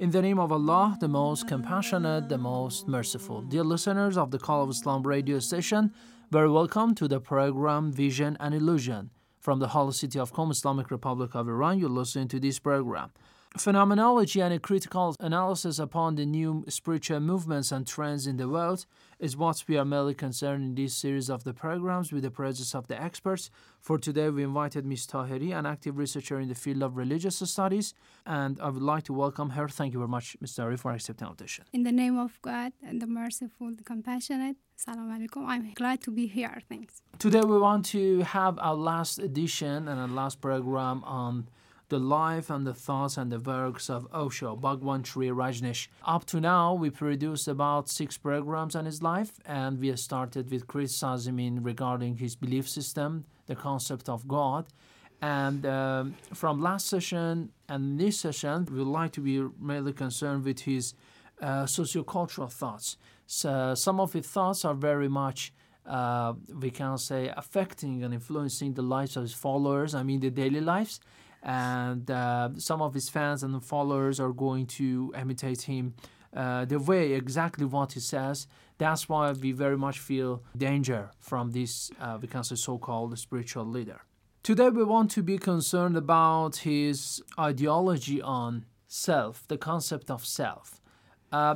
In the name of Allah, the most compassionate, the most merciful. Dear listeners of the Call of Islam radio station, very welcome to the program Vision and Illusion. From the holy city of Qom, Islamic Republic of Iran, you're listening to this program. Phenomenology and a critical analysis upon the new spiritual movements and trends in the world is what we are mainly concerned in this series of the programs with the presence of the experts. For today, we invited Ms. Tahiri, an active researcher in the field of religious studies, and I would like to welcome her. Thank you very much, Ms. Tahiri, for accepting the invitation. In the name of God, and the merciful, the compassionate, Assalamu alaikum. I'm glad to be here. Thanks. Today, we want to have our last edition and our last program on the life and the thoughts and the works of Osho, Bhagwan Sri Rajneesh. Up to now, we produced about 6 programs on his life, and we started with Chris Sazimin regarding his belief system, the concept of God. And from last session and this session, we would like to be mainly concerned with his sociocultural thoughts. So some of his thoughts are very much we can say affecting and influencing the lives of his followers, I mean the daily lives. And some of his fans and followers are going to imitate him the way exactly what he says. That's why we very much feel danger from this, we can say, so-called spiritual leader. Today we want to be concerned about his ideology on self, the concept of self.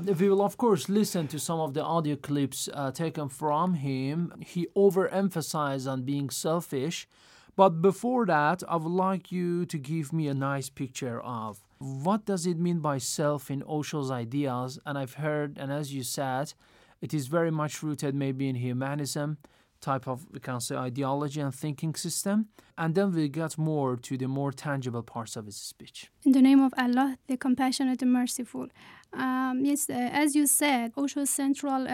We will, of course, listen to some of the audio clips taken from him. He overemphasized on being selfish. But before that, I would like you to give me a nice picture of what does it mean by self in Osho's ideas. And I've heard, and as you said, it is very much rooted maybe in humanism type of, we can say, ideology and thinking system. And then we'll get more to the more tangible parts of his speech. In the name of Allah, the compassionate and merciful. As you said, Osho's central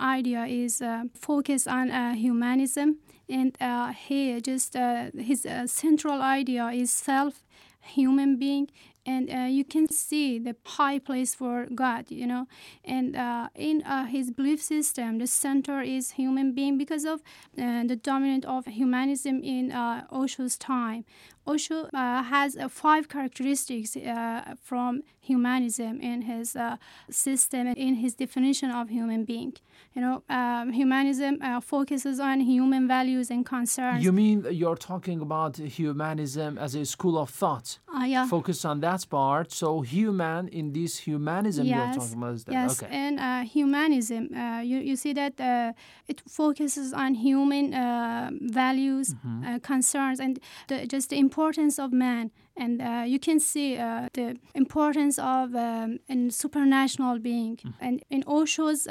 idea is focus on humanism. And his central idea is self, human being. And you can see the high place for God, you know. And in his belief system, the center is human being because of the dominant of humanism in Osho's time. Osho has 5 characteristics from humanism in his system and in his definition of human being. You know, humanism focuses on human values and concerns. You mean you're talking about humanism as a school of thought? Yeah. Focus on that part. So human, in this humanism yes. You're talking about is that? Yes, okay. And humanism, you see that it focuses on human values, mm-hmm. Concerns, and just the importance of man. And you can see the importance of a supernatural being. Mm-hmm. And in Osho's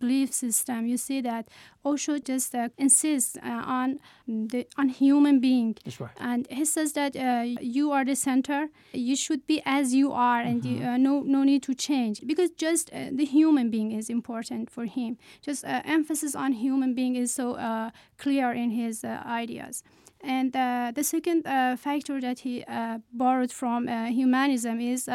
belief system, you see that Osho just insists on human being. That's right. And he says that you are the center. You should be as you are, and mm-hmm. no need to change. Because just the human being is important for him. Just emphasis on human being is so clear in his ideas. And the second factor that he borrowed from humanism is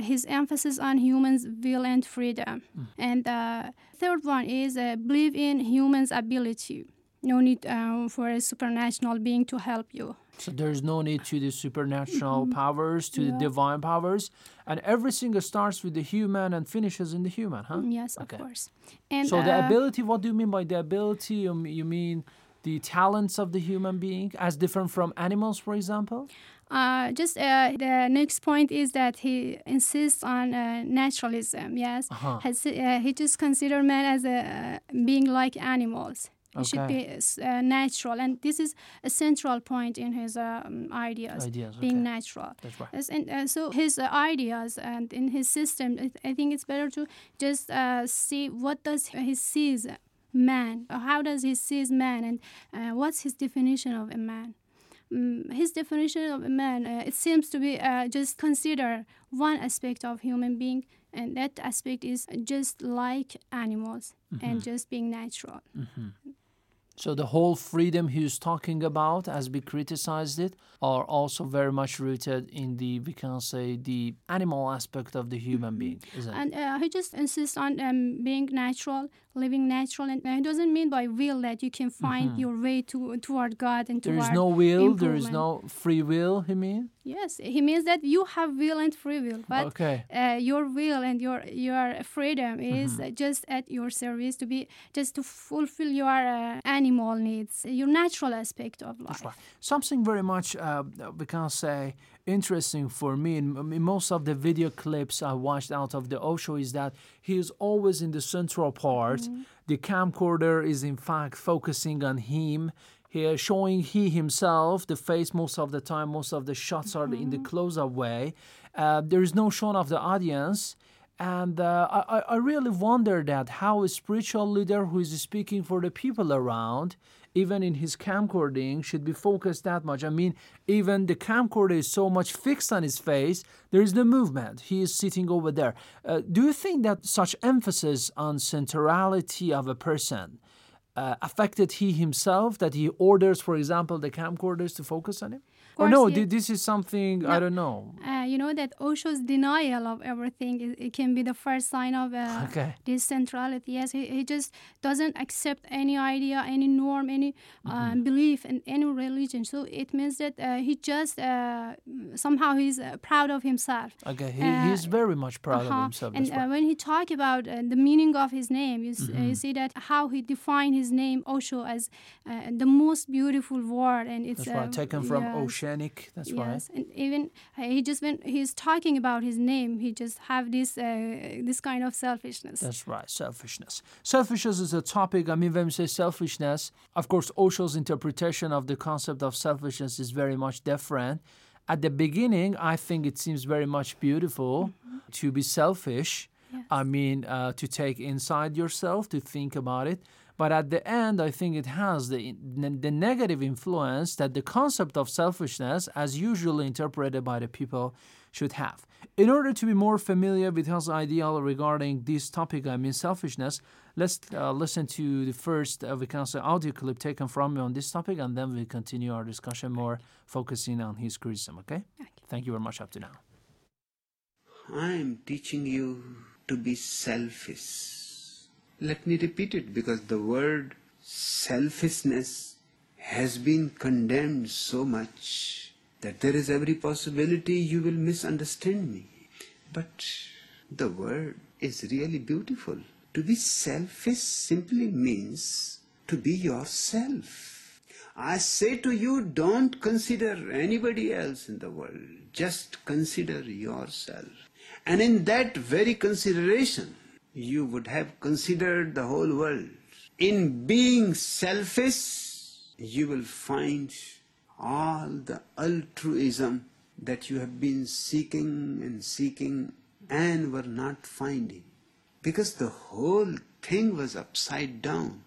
his emphasis on humans' will and freedom. Mm. And third one is believe in humans' ability. No need for a supernatural being to help you. So there's no need to the supernatural powers, to the divine powers. And everything starts with the human and finishes in the human, huh? Yes, okay. Of course. And so the ability, what do you mean by the ability? You mean the talents of the human being as different from animals, for example? The next point is that he insists on naturalism, yes. Uh-huh. He just considers man as being like animals. It should be natural. And this is a central point in his ideas being natural. That's right. Yes, and so his ideas and in his system, I think it's better to just see what does he sees man, or how does he sees man, and what's his definition of a man. His definition of a man, it seems to be just consider one aspect of human being, and that aspect is just like animals and just being natural. Mm-hmm. So the whole freedom he's talking about, as we criticized it, are also very much rooted in the, we can say, the animal aspect of the human being, isn't it? And he just insists on being natural, living natural, and it doesn't mean by will that you can find your way toward God and toward improvement. There is no will, there is no free will, he means? Yes, he means that you have will and free will, but your will and your freedom is just at your service to be, just to fulfill your animal needs, your natural aspect of life. That's right. Something very much, we can say, interesting for me in most of the video clips I watched out of the Osho is that he is always in the central part. Mm-hmm. The camcorder is in fact focusing on him. Here, showing he himself, the face most of the time, most of the shots are in the close-up way. There is no shot of the audience. And I really wonder that how a spiritual leader who is speaking for the people around, even in his camcording, should be focused that much. I mean, even the camcorder is so much fixed on his face, there is no movement. He is sitting over there. Do you think that such emphasis on centrality of a person affected he himself, that he orders, for example, the camcorders to focus on him? Or no, this is something, no, I don't know. You know that Osho's denial of everything, it can be the first sign of this centrality. Yes, he just doesn't accept any idea, any norm, any belief in any religion. So it means that he just, somehow he's proud of himself. Okay, he's very much proud of himself. And when he talks about the meaning of his name, you see that how he defined his name Osho as the most beautiful word, and it's that's right, taken from oceanic. That's right. Yes, and even he just when he's talking about his name, he just have this kind of selfishness. That's right, selfishness. Selfishness is a topic. I mean, when we say selfishness, of course, Osho's interpretation of the concept of selfishness is very much different. At the beginning, I think it seems very much beautiful to be selfish. Yes. I mean, to take inside yourself, to think about it. But at the end, I think it has the negative influence that the concept of selfishness, as usually interpreted by the people, should have. In order to be more familiar with his ideal regarding this topic, I mean selfishness, let's listen to the first audio clip taken from me on this topic, and then we continue our discussion more, focusing on his criticism, okay? Thank you very much up to now. I am teaching you to be selfish. Let me repeat it, because the word selfishness has been condemned so much that there is every possibility you will misunderstand me. But the word is really beautiful. To be selfish simply means to be yourself. I say to you, don't consider anybody else in the world. Just consider yourself. And in that very consideration, you would have considered the whole world. In being selfish, you will find all the altruism that you have been seeking and seeking and were not finding. Because the whole thing was upside down.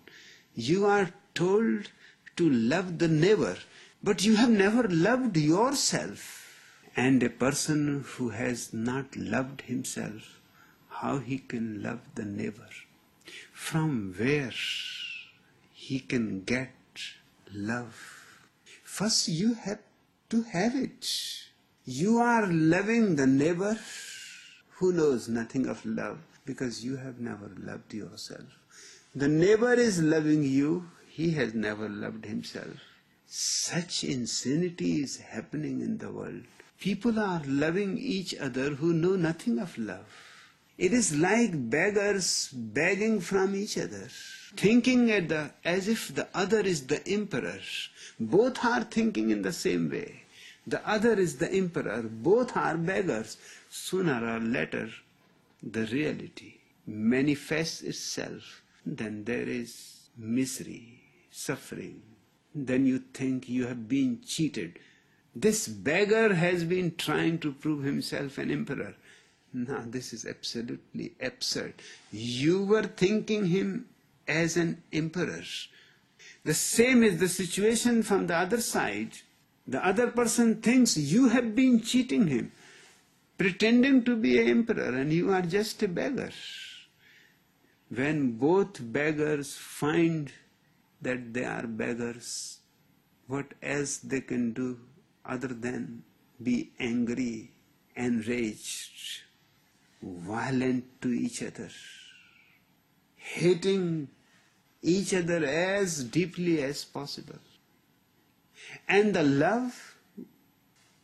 You are told to love the neighbor, but you have never loved yourself. And a person who has not loved himself, how he can love the neighbor? From where he can get love? First you have to have it. You are loving the neighbor who knows nothing of love, because you have never loved yourself. The neighbor is loving you, he has never loved himself. Such insanity is happening in the world. People are loving each other who know nothing of love. It is like beggars begging from each other. thinking as if the other is the emperor. Both are thinking in the same way. The other is the emperor. Both are beggars. Sooner or later, the reality manifests itself. Then there is misery, suffering. Then you think you have been cheated. This beggar has been trying to prove himself an emperor. No, this is absolutely absurd. You were thinking him as an emperor. The same is the situation from the other side. The other person thinks you have been cheating him, pretending to be an emperor, and you are just a beggar. When both beggars find that they are beggars, what else they can do other than be angry, enraged, violent to each other, hating each other as deeply as possible. And the love,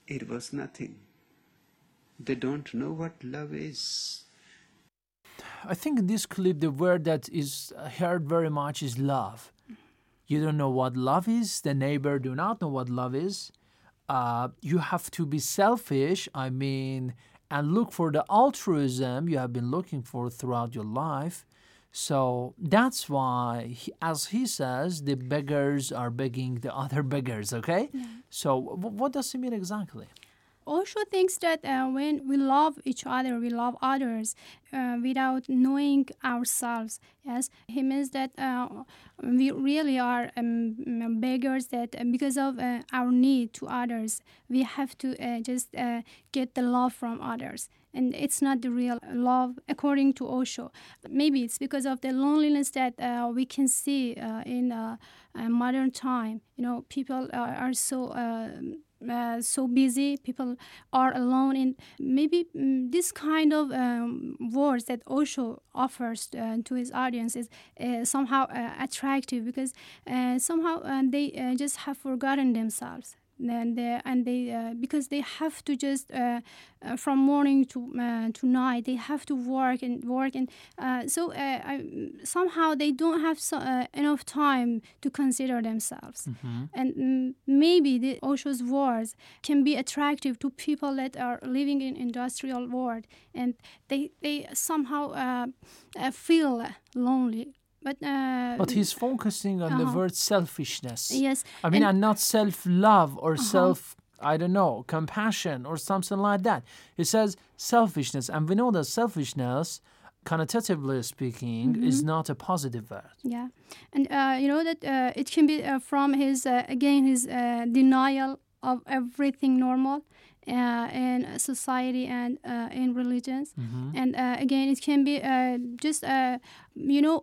it was nothing. They don't know what love is. I think in this clip the word that is heard very much is love. You don't know what love is, the neighbor do not know what love is. You have to be selfish, and look for the altruism you have been looking for throughout your life. So that's why, as he says, the beggars are begging the other beggars, okay? Yeah. So what does he mean exactly? Also thinks that when we love each other, we love others without knowing ourselves. Yes, he means that we really are beggars, that because of our need to others, we have to just get the love from others. And it's not the real love, according to Osho. Maybe it's because of the loneliness that we can see in modern time. You know, people are so busy, people are alone, and maybe this kind of words that Osho offers to his audience is somehow attractive, because somehow they just have forgotten themselves. And they because they have to just from morning to night, they have to work and somehow they don't have enough time to consider themselves. Mm-hmm. And maybe the Osho's words can be attractive to people that are living in industrial world, and they somehow feel lonely. But he's focusing on the word selfishness. Yes. And not self-love or compassion or something like that. He says selfishness. And we know that selfishness, connotatively speaking, is not a positive word. Yeah. And you know that it can be from his denial of everything normal in society and in religions. Mm-hmm. And it can be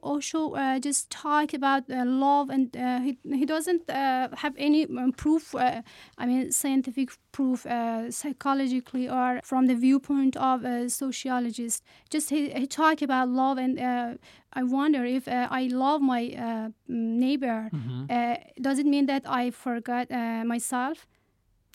Osho just talk about love, and he doesn't have any proof, scientific proof, psychologically or from the viewpoint of a sociologist. Just he talk about love, and I wonder if I love my neighbor, does it mean that I forgot myself?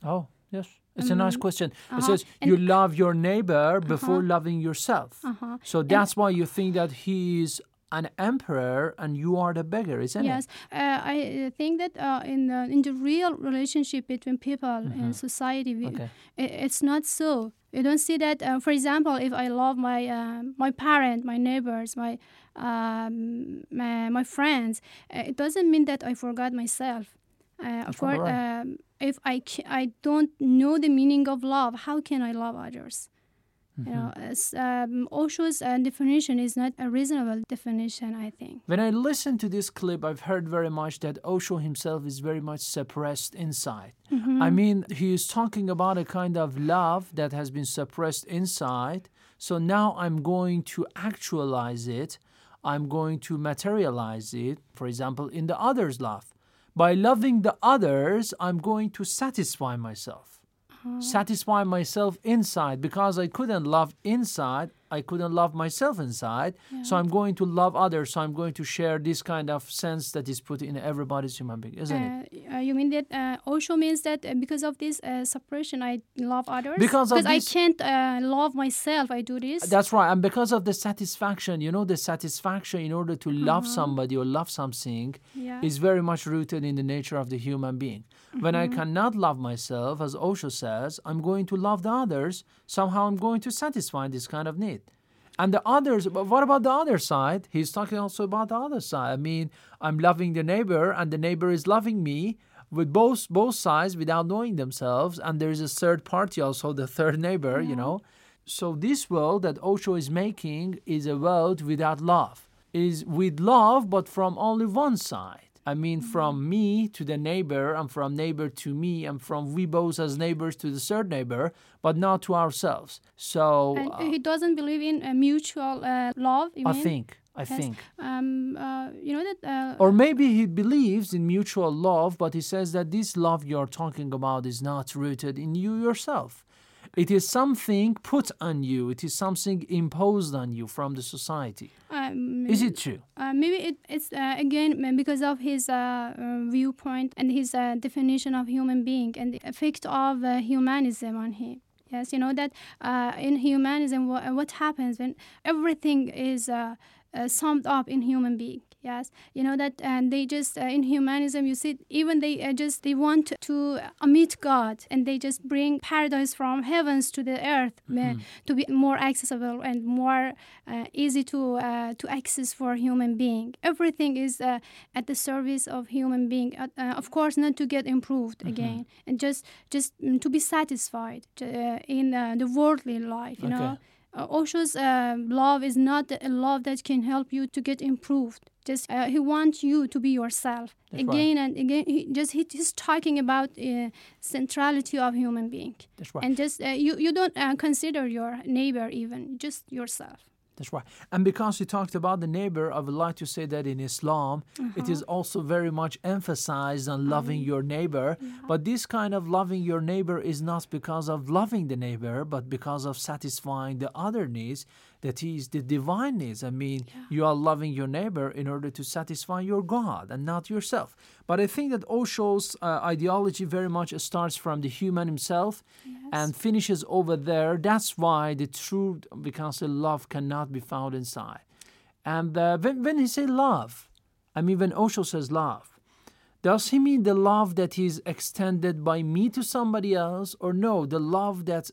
Oh, yes. It's a nice question. It says you love your neighbor before loving yourself. So that's why you think that he is an emperor and you are the beggar, isn't it? Yes. I think that in the real relationship between people and society, it's not so. You don't see that. For example, if I love my parent, my neighbors, my friends, it doesn't mean that I forgot myself. Of course, if I don't know the meaning of love, how can I love others? Osho's definition is not a reasonable definition, I think. When I listen to this clip, I've heard very much that Osho himself is very much suppressed inside. He is talking about a kind of love that has been suppressed inside. So now I'm going to actualize it. I'm going to materialize it, for example, in the other's love. By loving the others, I'm going to satisfy myself. Satisfy myself inside, because I couldn't love inside. I couldn't love myself inside. Yeah. So I'm going to love others. So I'm going to share this kind of sense that is put in everybody's human being, isn't it? You mean that also means that because of this suppression, I love others? Because I can't love myself, I do this. That's right. And because of the satisfaction, you know, the satisfaction in order to love somebody or love something is very much rooted in the nature of the human being. Mm-hmm. When I cannot love myself, as Osho says, I'm going to love the others. Somehow I'm going to satisfy this kind of need. And the others, but what about the other side? He's talking also about the other side. I mean, I'm loving the neighbor and the neighbor is loving me with both sides without knowing themselves. And there is a third party also, the third neighbor, you know. So this world that Osho is making is a world without love. It is with love, but from only one side. I mean, from me to the neighbor, and from neighbor to me, and from we both as neighbors to the third neighbor, but not to ourselves. So and he doesn't believe in a mutual love. I think. You know that. Or maybe he believes in mutual love, but he says that this love you're talking about is not rooted in you yourself. It is something put on you. It is something imposed on you from the society. Is it true? Maybe it's again because of his viewpoint and his definition of human being and the effect of humanism on him. Yes, you know that in humanism, what happens when everything is summed up in human being. Yes, you know that, and they just in humanism, you see, even they want to omit God, and they just bring paradise from heavens to the earth to be more accessible and more easy to access for human being. Everything is at the service of human being. Of course, not to get improved again, and just to be satisfied in the worldly life. You know, Osho's love is not a love that can help you to get improved. Just he wants you to be yourself. That's again right. And again. He's talking about centrality of human being. That's right. And just you don't consider your neighbor even, just yourself. That's right. And because you talked about the neighbor, I would like to say that in Islam, it is also very much emphasized on loving your neighbor. Yeah. But this kind of loving your neighbor is not because of loving the neighbor, but because of satisfying the other needs, that is the divine needs. I mean, you are loving your neighbor in order to satisfy your God and not yourself. But I think that Osho's ideology very much starts from the human himself and finishes over there. That's why the true, because the love cannot be found inside. And when he says love, I mean, when Osho says love, does he mean the love that is extended by me to somebody else, or no, the love that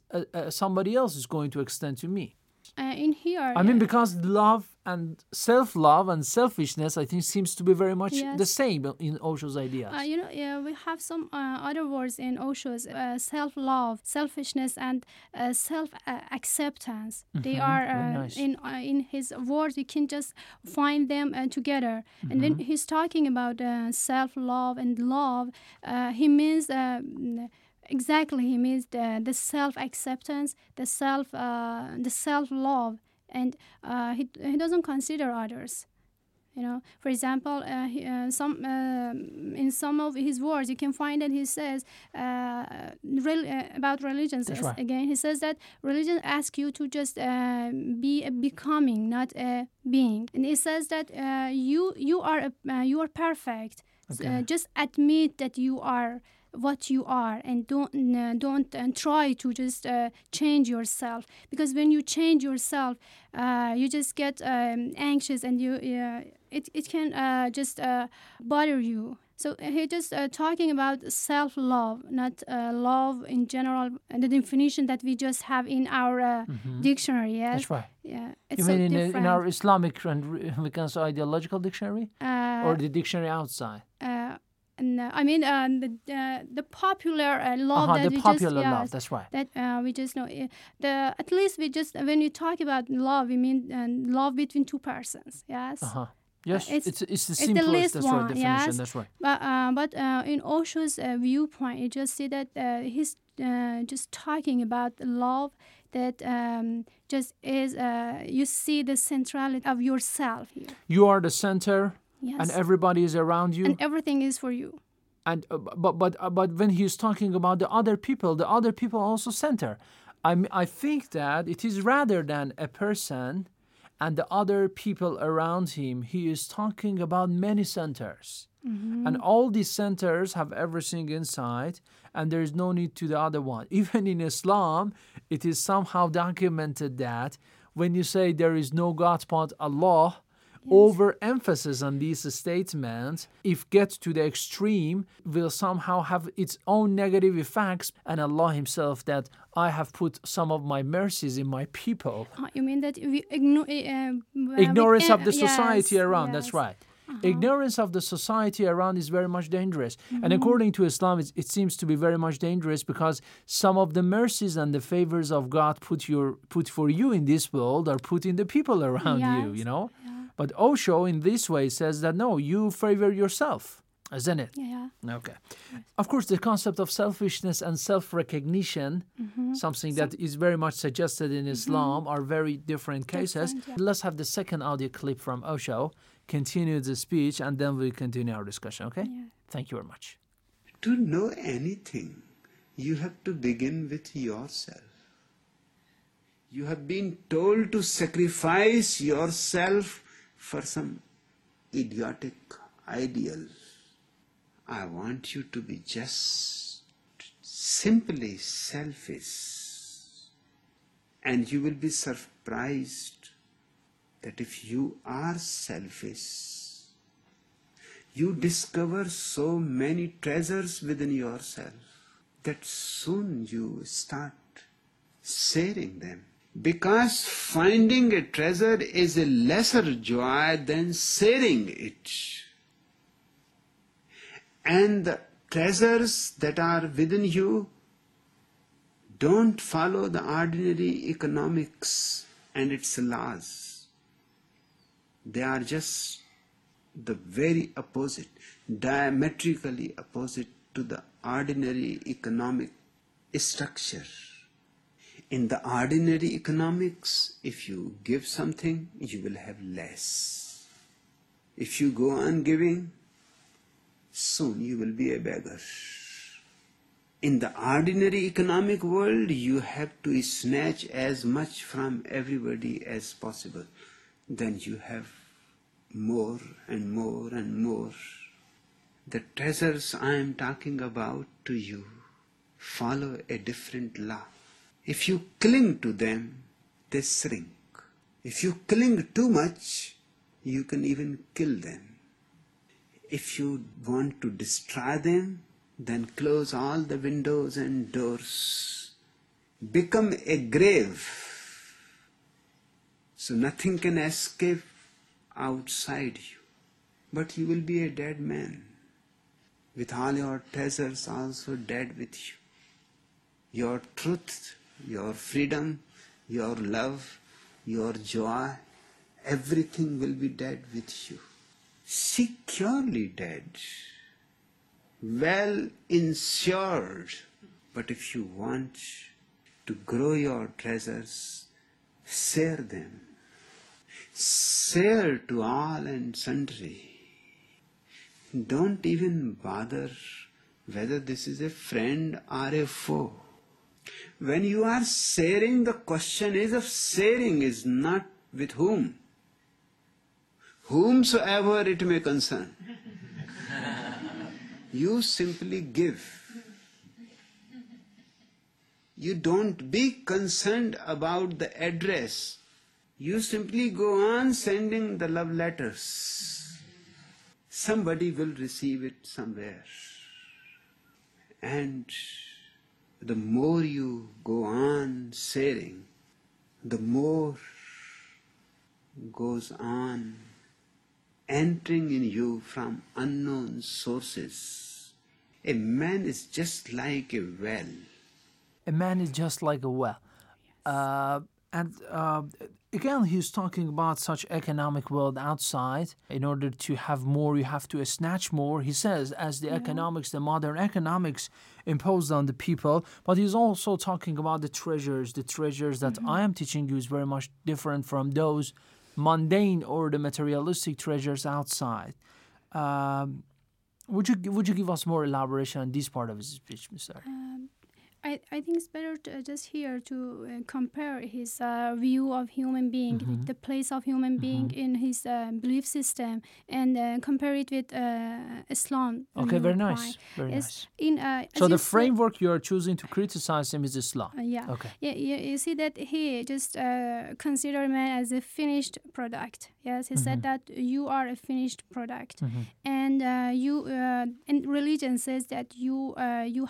somebody else is going to extend to me? In here. I mean, because love and self-love and selfishness, I think, seems to be very much the same in Osho's ideas. You know, we have some other words in Osho's self-love, selfishness, and self-acceptance. They are nice. In his words, you can just find them together. And when he's talking about self-love and love, he means... Exactly, he means the self-acceptance, the self-love, and he doesn't consider others. You know, for example, in some of his words, you can find that he says about religion. Right. Again, he says that religion asks you to just be a becoming, not a being, and he says that you are perfect. Okay. Just admit that you are what you are, and don't try to just change yourself, because when you change yourself you just get anxious, and you it can just bother you. So he's just talking about self-love, not love in general, and the definition that we just have in our dictionary. Yes, that's right. Yeah, it's you so mean in our Islamic and we can say ideological dictionary, or the dictionary outside. No, I mean the popular love that we just love, that's right. That we just know at least we just when you talk about love, we mean love between two persons. Yes. Yes, it's the simplest definition. Yes. That's right. But in Osho's viewpoint, you just see that he's just talking about love that just is you see the centrality of yourself here. You are the center. Yes. And everybody is around you. And everything is for you. And but when he's talking about the other people also center. I think that it is rather than a person and the other people around him, he is talking about many centers. Mm-hmm. And all these centers have everything inside, and there is no need to the other one. Even in Islam, it is somehow documented that when you say there is no God but Allah, yes, overemphasis on these statements, if get to the extreme, will somehow have its own negative effects. And Allah Himself that I have put some of my mercies in my people. You mean that we ignorance of the society around, yes, that's right. Uh-huh. Ignorance of the society around is very much dangerous. Mm-hmm. And according to Islam, it seems to be very much dangerous because some of the mercies and the favors of God put for you in this world are put in the people around, yes, you know. Yeah. But Osho in this way says that, no, you favor yourself, isn't it? Yeah. Okay. Yes. Of course, the concept of selfishness and self-recognition, mm-hmm, something that is very much suggested in Islam, mm-hmm, are very different cases. Different, yeah. Let's have the second audio clip from Osho. Continue the speech, and then we'll continue our discussion, okay? Yeah. Thank you very much. To know anything, you have to begin with yourself. You have been told to sacrifice yourself for some idiotic ideal. I want you to be just simply selfish, and you will be surprised that if you are selfish, you discover so many treasures within yourself that soon you start sharing them. Because finding a treasure is a lesser joy than sharing it. And the treasures that are within you don't follow the ordinary economics and its laws. They are just the very opposite, diametrically opposite to the ordinary economic structure. In the ordinary economics, if you give something, you will have less. If you go on giving, soon you will be a beggar. In the ordinary economic world, you have to snatch as much from everybody as possible. Then you have more and more and more. The treasures I am talking about to you follow a different law. If you cling to them, they shrink. If you cling too much, you can even kill them. If you want to destroy them, then close all the windows and doors. Become a grave. So nothing can escape outside you, but you will be a dead man, with all your treasures also dead with you. Your truth, your freedom, your love, your joy, everything will be dead with you, securely dead, well insured. But if you want to grow your treasures, share them. Share to all and sundry. Don't even bother whether this is a friend or a foe. When you are sharing, the question is of sharing, is not with whom. Whomsoever it may concern. You simply give. You don't be concerned about the address. You simply go on sending the love letters. Somebody will receive it somewhere. And the more you go on sharing, the more goes on entering in you from unknown sources. A man is just like a well. A man is just like a well. Again, he's talking about such economic world outside. In order to have more, you have to snatch more. He says, as the economics, the modern economics imposed on the people. But he's also talking about the treasures. The treasures that I am teaching you is very much different from those mundane or the materialistic treasures outside. Would you give us more elaboration on this part of his speech, Mr.? I think it's better to just here to compare his view of human being, mm-hmm. the place of human being mm-hmm. in his belief system, and compare it with Islam. Okay, very nice. Very nice. So the framework you are choosing to criticize him is Islam. Yeah. Okay. Yeah, you see that he just considered man as a finished product. Yes, he mm-hmm. said that you are a finished product, mm-hmm. and religion says that you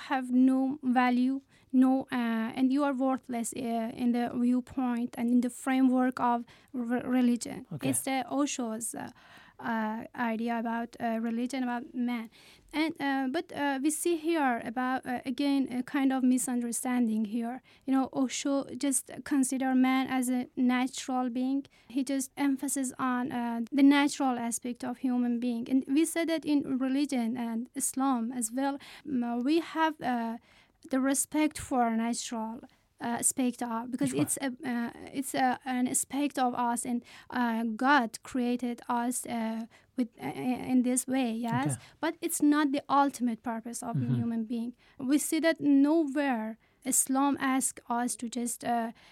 have no value. No, and you are worthless in the viewpoint and in the framework of religion. Okay. It's the Osho's idea about religion, about man. And but we see here about again a kind of misunderstanding here. You know, Osho just consider man as a natural being. He just emphasizes on the natural aspect of human being. And we said that in religion and Islam as well, we have. The respect for natural aspect of, because it's an aspect of us, and God created us in this way, yes. Okay. But it's not the ultimate purpose of mm-hmm. a human being. We see that nowhere Islam asks us to just act.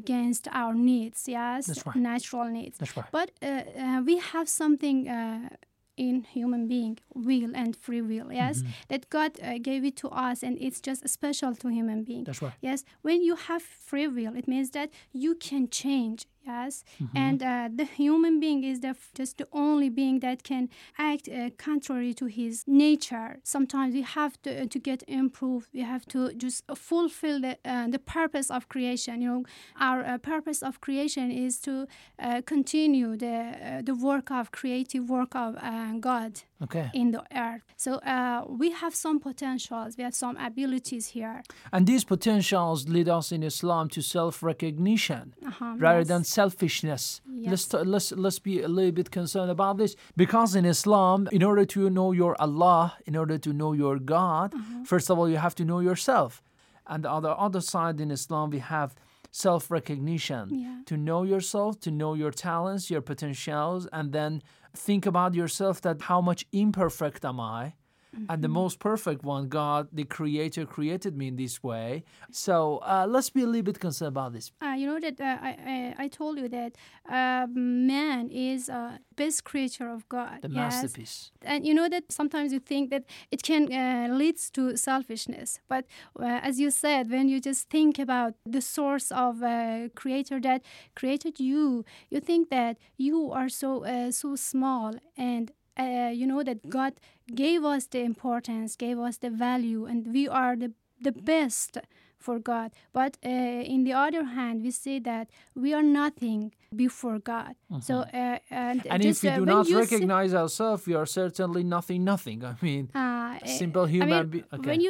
Against our needs, yes, that's right. Natural needs. That's right. But we have something. In human being, will and free will, yes, mm-hmm. that God gave it to us, and it's just special to human being. That's right. Yes, when you have free will, it means that you can change. Yes, mm-hmm. and the human being is just the only being that can act contrary to his nature. Sometimes we have to get improved. We have to just fulfill the purpose of creation. You know, our purpose of creation is to continue the work of creative work of God. Okay. In the earth. So we have some potentials, we have some abilities here. And these potentials lead us in Islam to self-recognition rather yes. than selfishness. Yes. Let's be a little bit concerned about this, because in Islam, in order to know your Allah, in order to know your God, first of all, you have to know yourself. And on the other side in Islam, we have self-recognition, to know yourself, to know your talents, your potentials, and then think about yourself that how much imperfect am I, mm-hmm. and the most perfect one, God, the Creator, created me in this way. So let's be a little bit concerned about this. You know that I told you that man is best creature of God. The masterpiece. And you know that sometimes you think that it can leads to selfishness. But as you said, when you just think about the source of Creator that created you, you think that you are so small, and you know that God gave us the importance, gave us the value, and we are the best for God. But in the other hand, we see that we are nothing before God. Mm-hmm. So and just, if we do not recognize ourselves, we are certainly nothing. I mean, simple human. I mean, okay.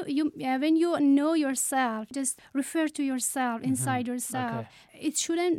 When you know yourself, just refer to yourself inside mm-hmm. yourself. Okay. It shouldn't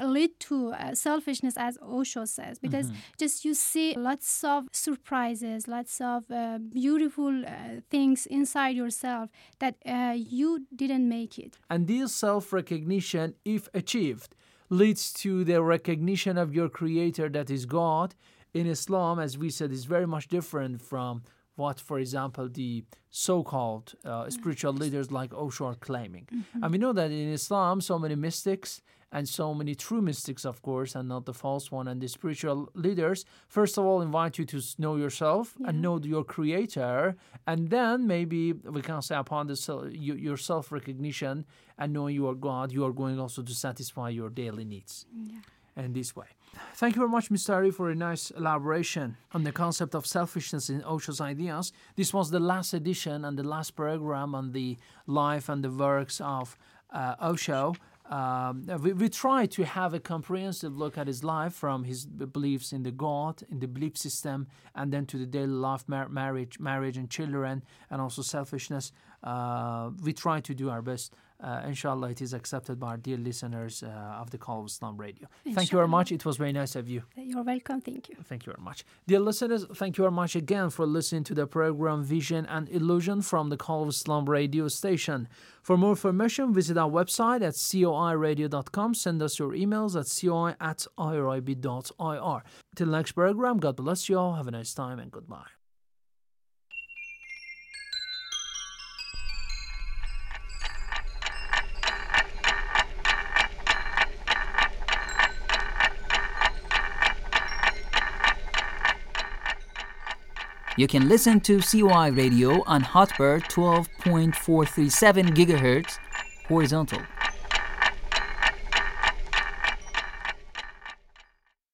lead to selfishness, as Osho says, because mm-hmm. just you see lots of surprises, lots of beautiful things inside yourself that you didn't make it. And this self-recognition, if achieved, leads to the recognition of your Creator, that is God. In Islam, as we said, is very much different from what, for example, the so-called spiritual leaders like Osho are claiming. Mm-hmm. And we know that in Islam, so many mystics, and so many true mystics, of course, and not the false one, and the spiritual leaders, first of all, invite you to know yourself and know your Creator, and then maybe we can say upon this, your self-recognition and knowing you are God, you are going also to satisfy your daily needs. Yeah. And this way. Thank you very much, Mr. Ari, for a nice elaboration on the concept of selfishness in Osho's ideas. This was the last edition and the last program on the life and the works of Osho. We try to have a comprehensive look at his life, from his beliefs in the God, in the belief system, and then to the daily life, marriage and children, and also selfishness. We try to do our best. Inshallah, it is accepted by our dear listeners of the Call of Islam Radio. Inshallah. Thank you very much. It was very nice of you. You're welcome. Thank you. Thank you very much. Dear listeners, thank you very much again for listening to the program Vision and Illusion from the Call of Islam Radio station. For more information, visit our website at coiradio.com. Send us your emails at coi@irib.ir. Till next program, God bless you all. Have a nice time and goodbye. You can listen to COI Radio on Hotbird 12.437 GHz horizontal.